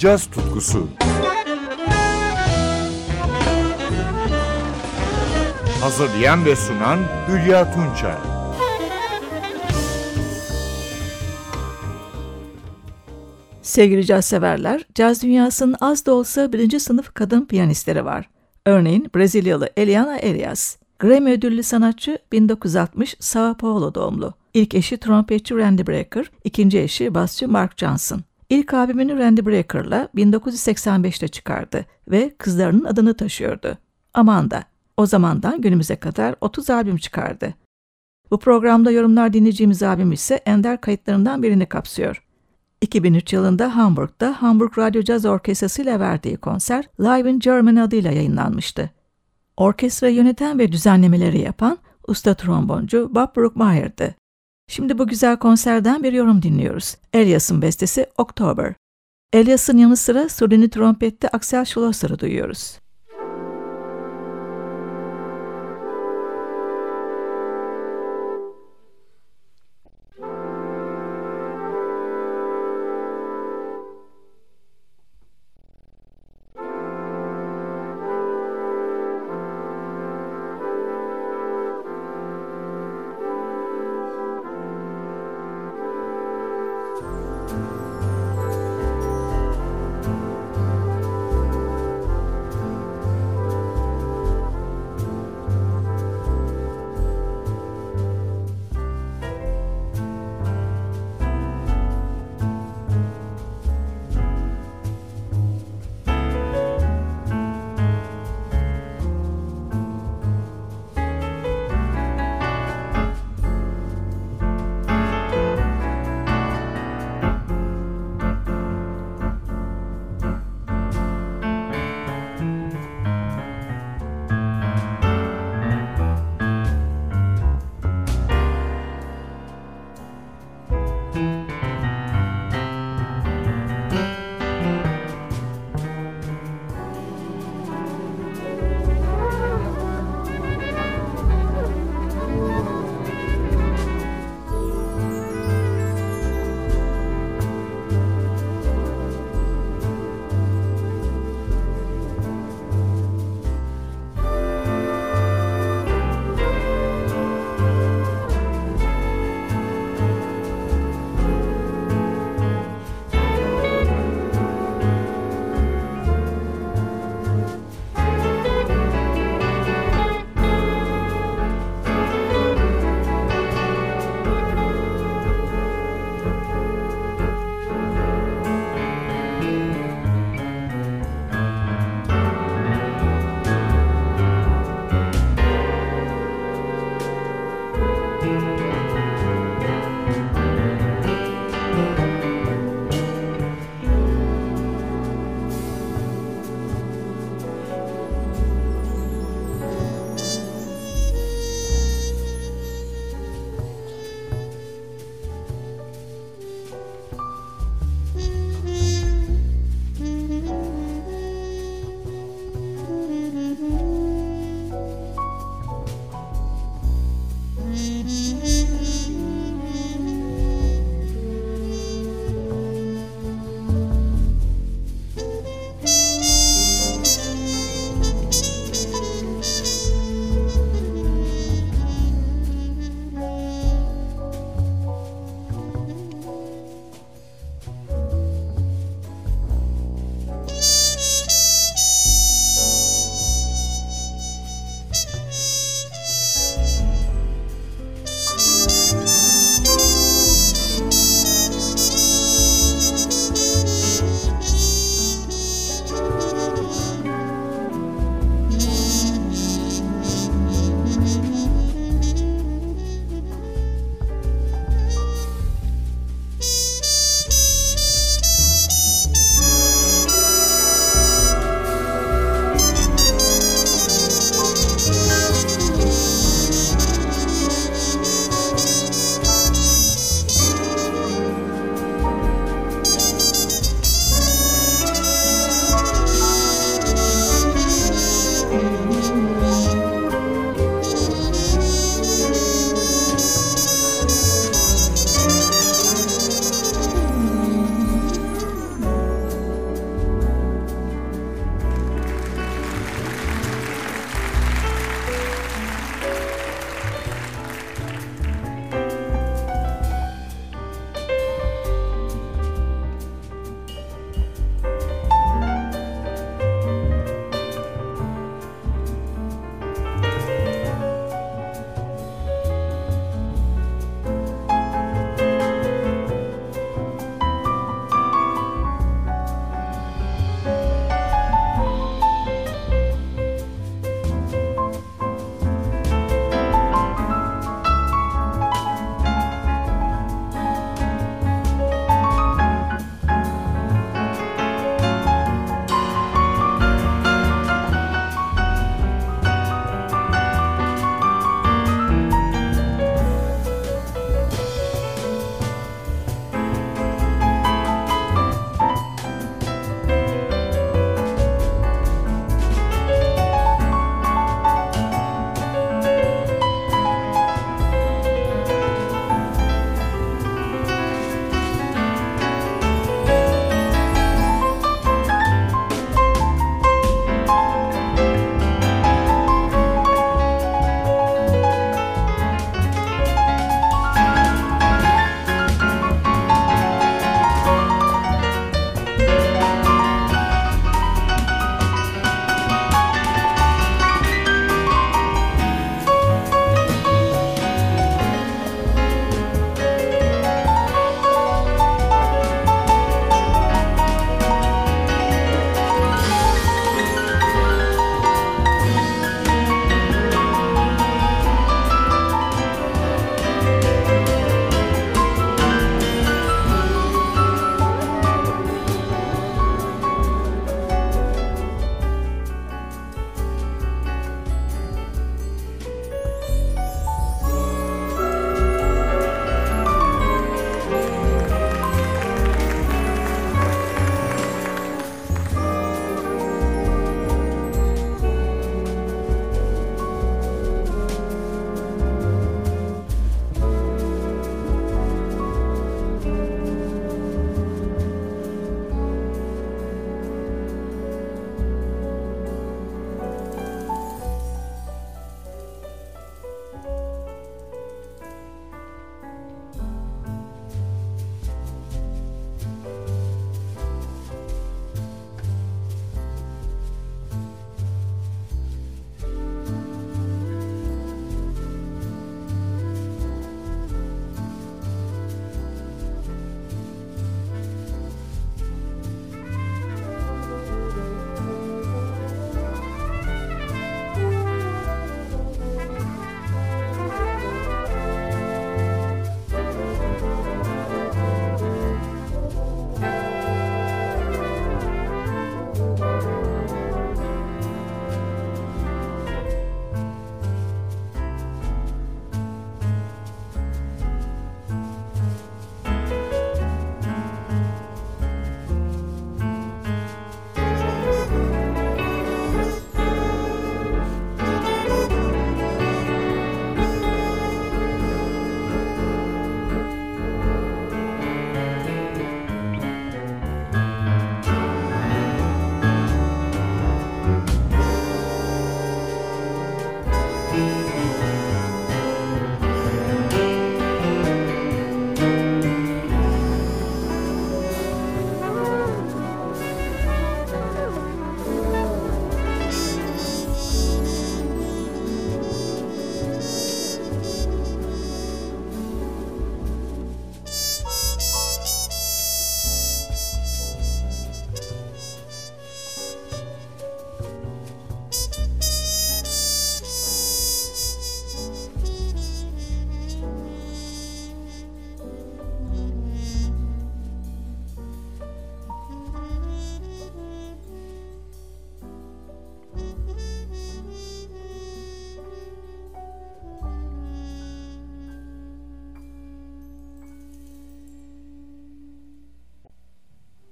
Caz Tutkusu. Hazırlayan ve sunan Hülya Tunçay. Sevgili caz severler, caz dünyasının az da olsa birinci sınıf kadın piyanistleri var. Örneğin Brezilyalı Eliana Elias, Grammy ödüllü sanatçı, 1960 São Paulo doğumlu. İlk eşi trompetçi Randy Brecker, ikinci eşi basçı Mark Johnson. İlk albümünü Randy Brecker'la 1985'te çıkardı ve kızlarının adını taşıyordu. Amanda. O zamandan günümüze kadar 30 albüm çıkardı. Bu programda yorumlar dinleyeceğimiz albüm ise ender kayıtlarından birini kapsıyor. 2003 yılında Hamburg'da Hamburg Radio Jazz Orkestrası ile verdiği konser Live in Germany adıyla yayınlanmıştı. Orkestrayı yöneten ve düzenlemeleri yapan usta tromboncu Bob Brookmeyer'dı. Şimdi bu güzel konserden bir yorum dinliyoruz. Elias'ın bestesi October. Elias'ın yanı sıra solini trompette Axel Schlosser'ı duyuyoruz.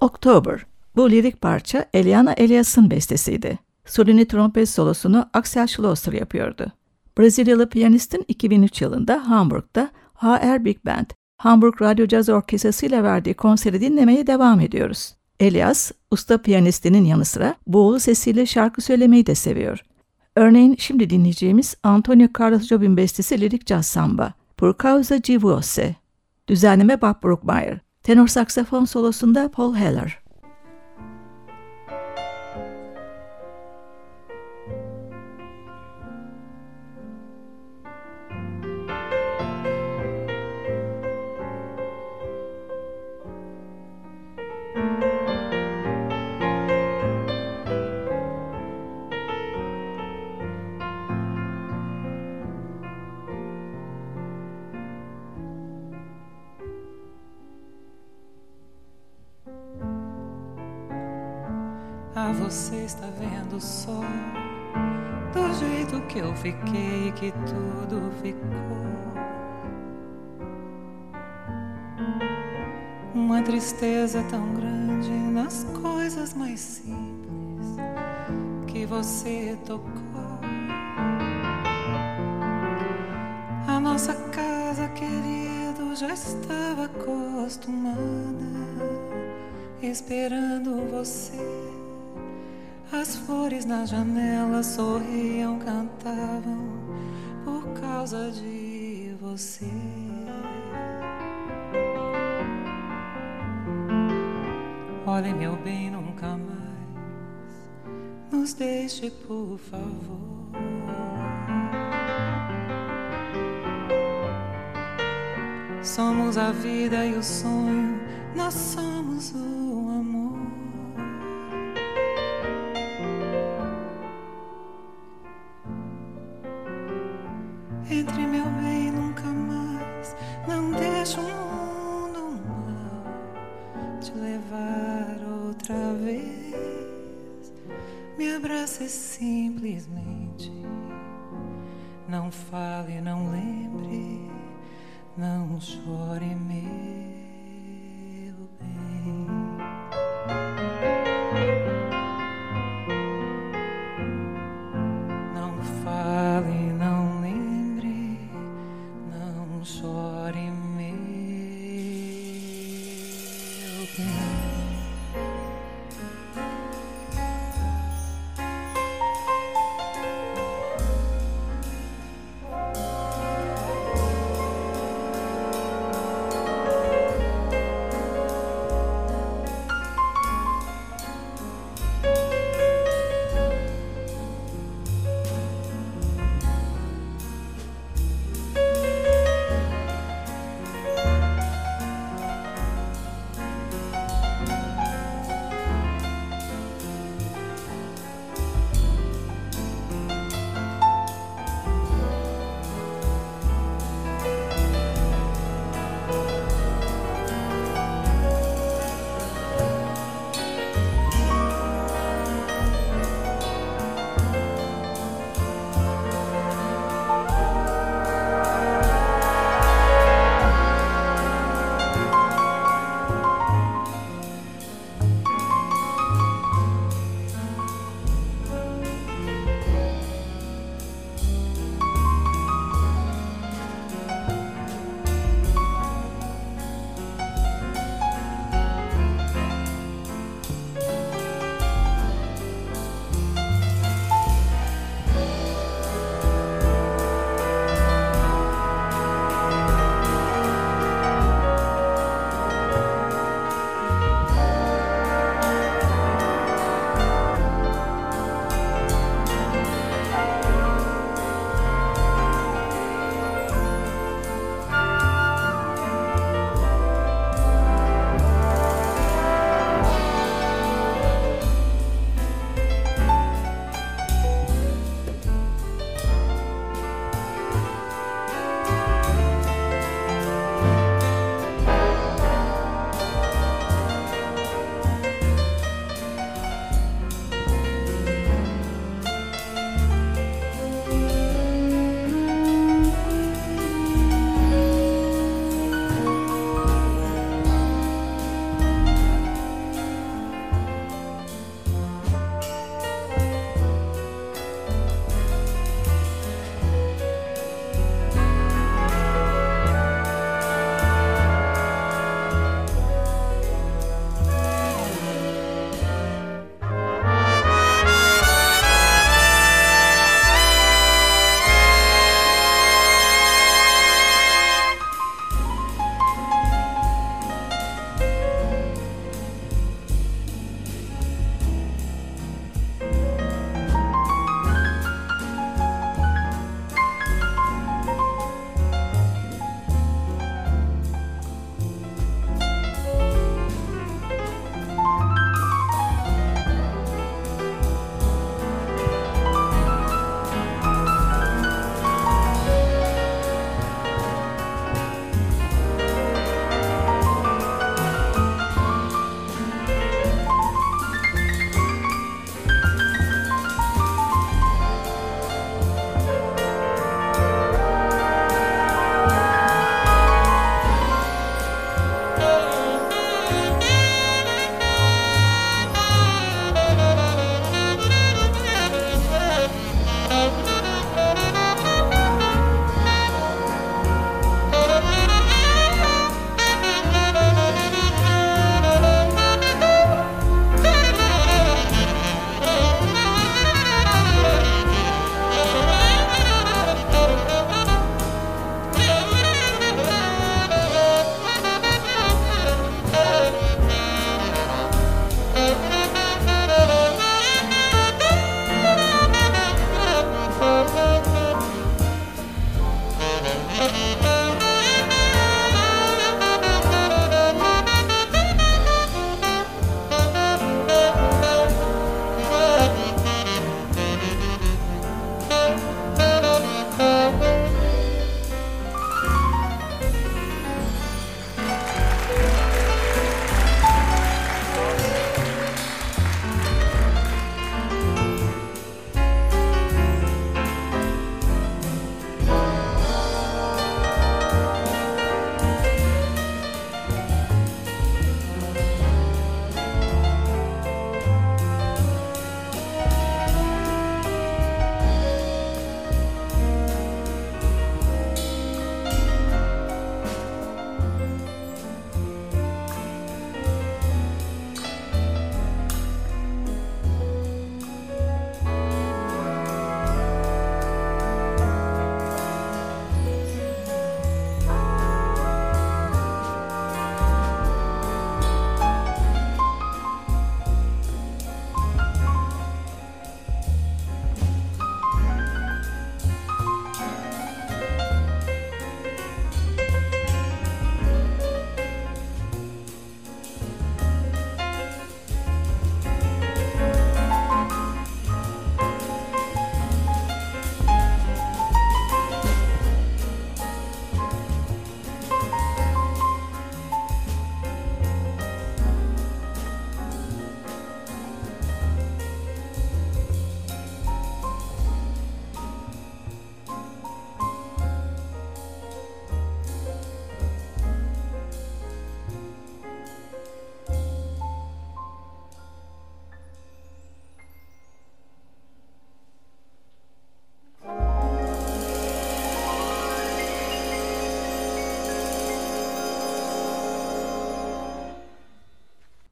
October. Bu lirik parça Eliana Elias'ın bestesiydi. Solini trompet solosunu Axel Schlosser yapıyordu. Brezilyalı piyanistin 2003 yılında Hamburg'da HR Big Band, Hamburg Radio Jazz Orkestrası ile verdiği konseri dinlemeye devam ediyoruz. Elias, usta piyanistinin yanı sıra boğulu sesiyle şarkı söylemeyi de seviyor. Örneğin şimdi dinleyeceğimiz Antonio Carlos Jobim bestesi lirik caz samba, Por Causa de Você. Düzenleme Bob Brookmeyer, tenor saksafon solosunda Paul Heller. Ah, você está vendo o sol do jeito que eu fiquei e que tudo ficou. Uma tristeza tão grande nas coisas mais simples que você tocou. A nossa casa, querido, já estava acostumada esperando você. As flores na janela sorriam, cantavam por causa de você. Olhe, meu bem, nunca mais nos deixe, por favor. Somos a vida e o sonho, nós somos o amor. Entre, meu bem, nunca mais, não deixa o mundo mal te levar outra vez. Me abrace simplesmente, não fale, não lembre, não chore, meu bem.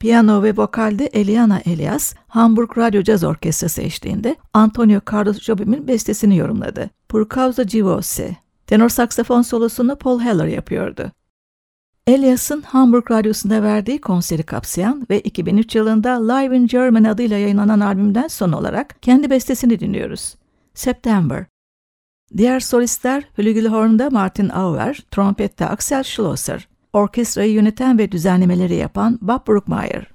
Piyano ve vokalde Eliana Elias, Hamburg Radio Jazz Orkestrası eşliğinde Antonio Carlos Jobim'in bestesini yorumladı. Por causa di voce. Tenor saksafon solosunu Paul Heller yapıyordu. Elias'ın Hamburg Radyosu'nda verdiği konseri kapsayan ve 2003 yılında Live in German adıyla yayınlanan albümden son olarak kendi bestesini dinliyoruz. September. Diğer solistler flügelhorn'da Martin Auer, trompette Axel Schlosser, orkestrayı yöneten ve düzenlemeleri yapan Bob Brookmeyer.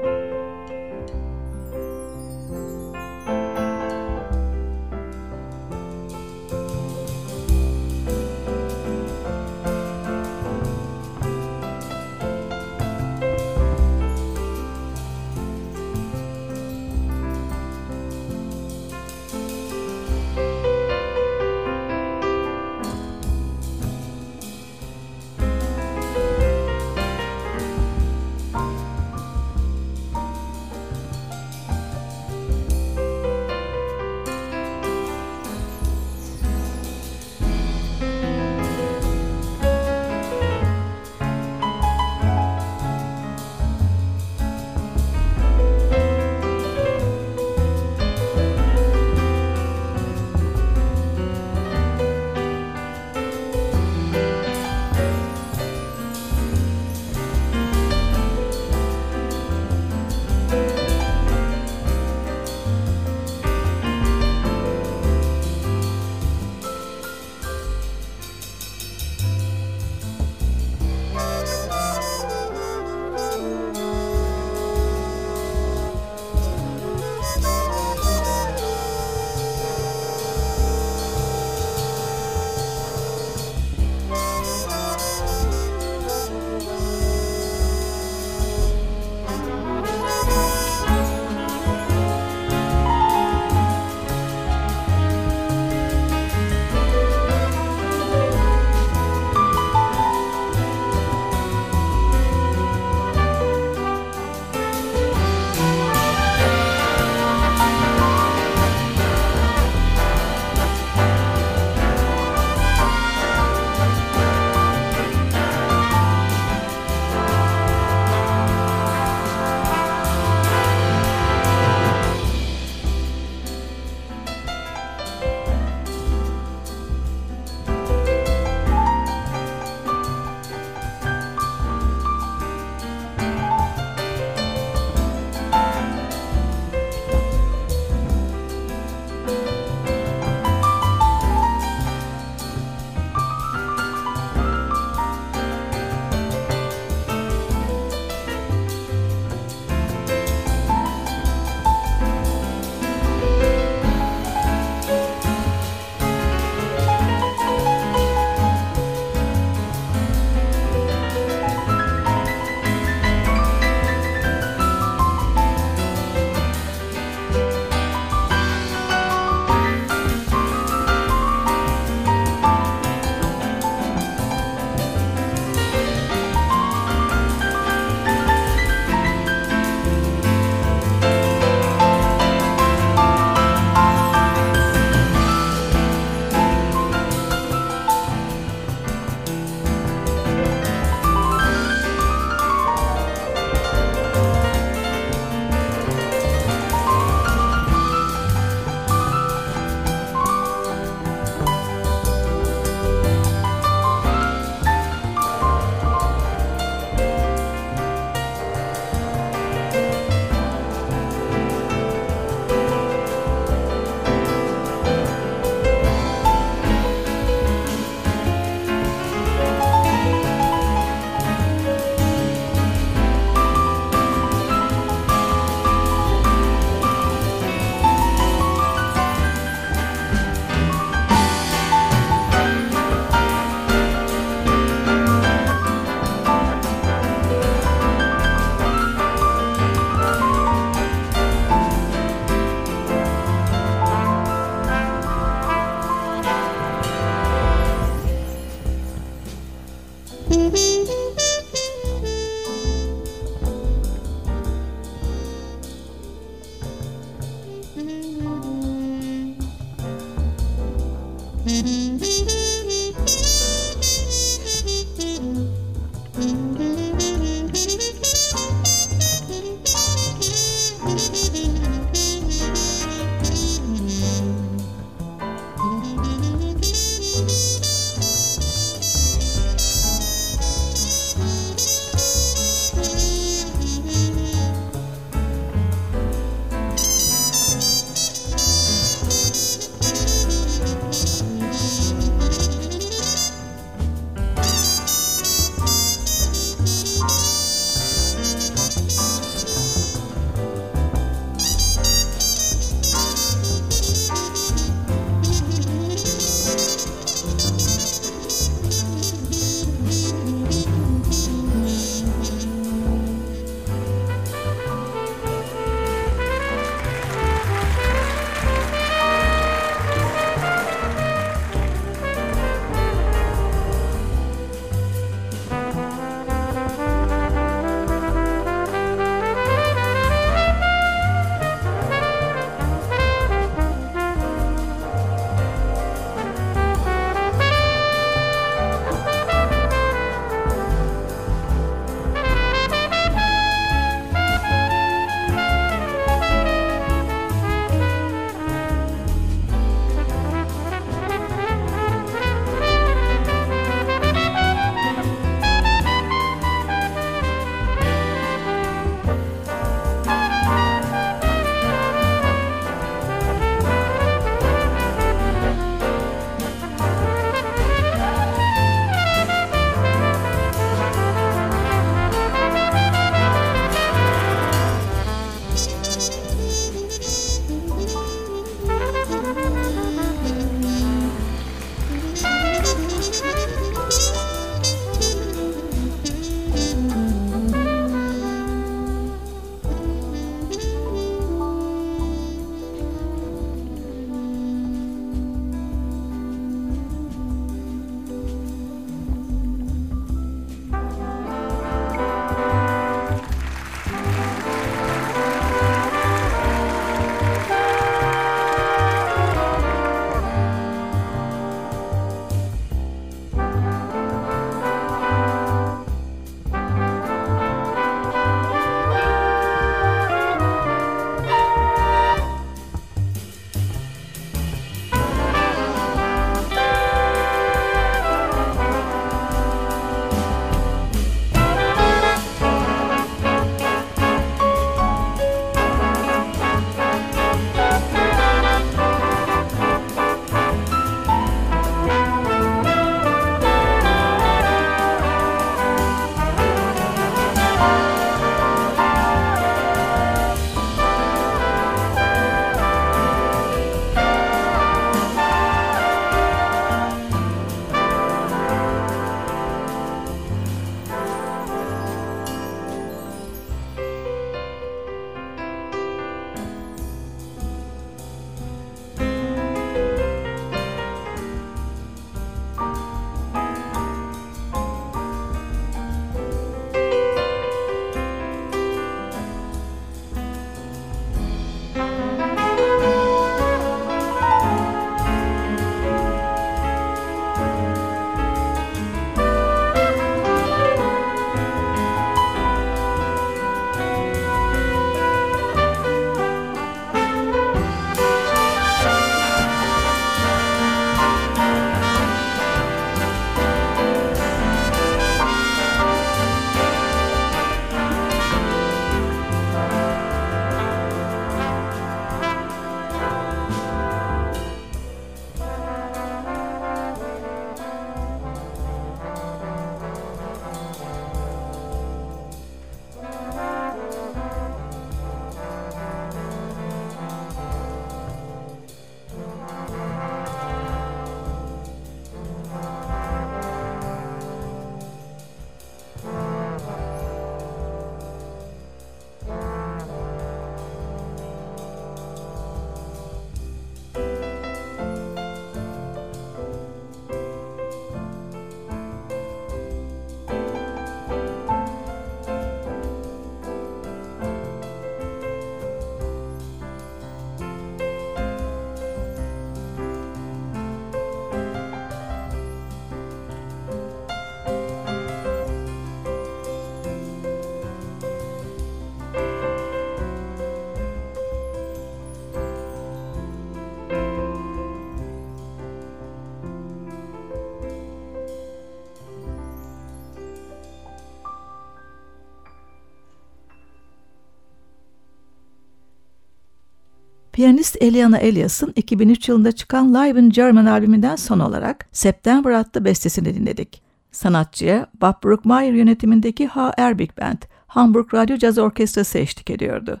Piyanist Eliana Elias'ın 2003 yılında çıkan Live in German albümünden son olarak September adlı bestesini dinledik. Sanatçıya Bob Brookmeyer yönetimindeki HR Big Band, Hamburg Radyo Jazz Orkestrası eşlik ediyordu.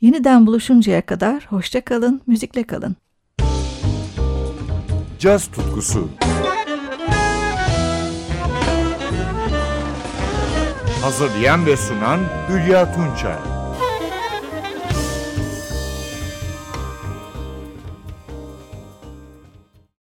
Yeniden buluşuncaya kadar hoşça kalın, müzikle kalın. Caz tutkusu. Hazırlayan ve sunan Hülya Tunçay.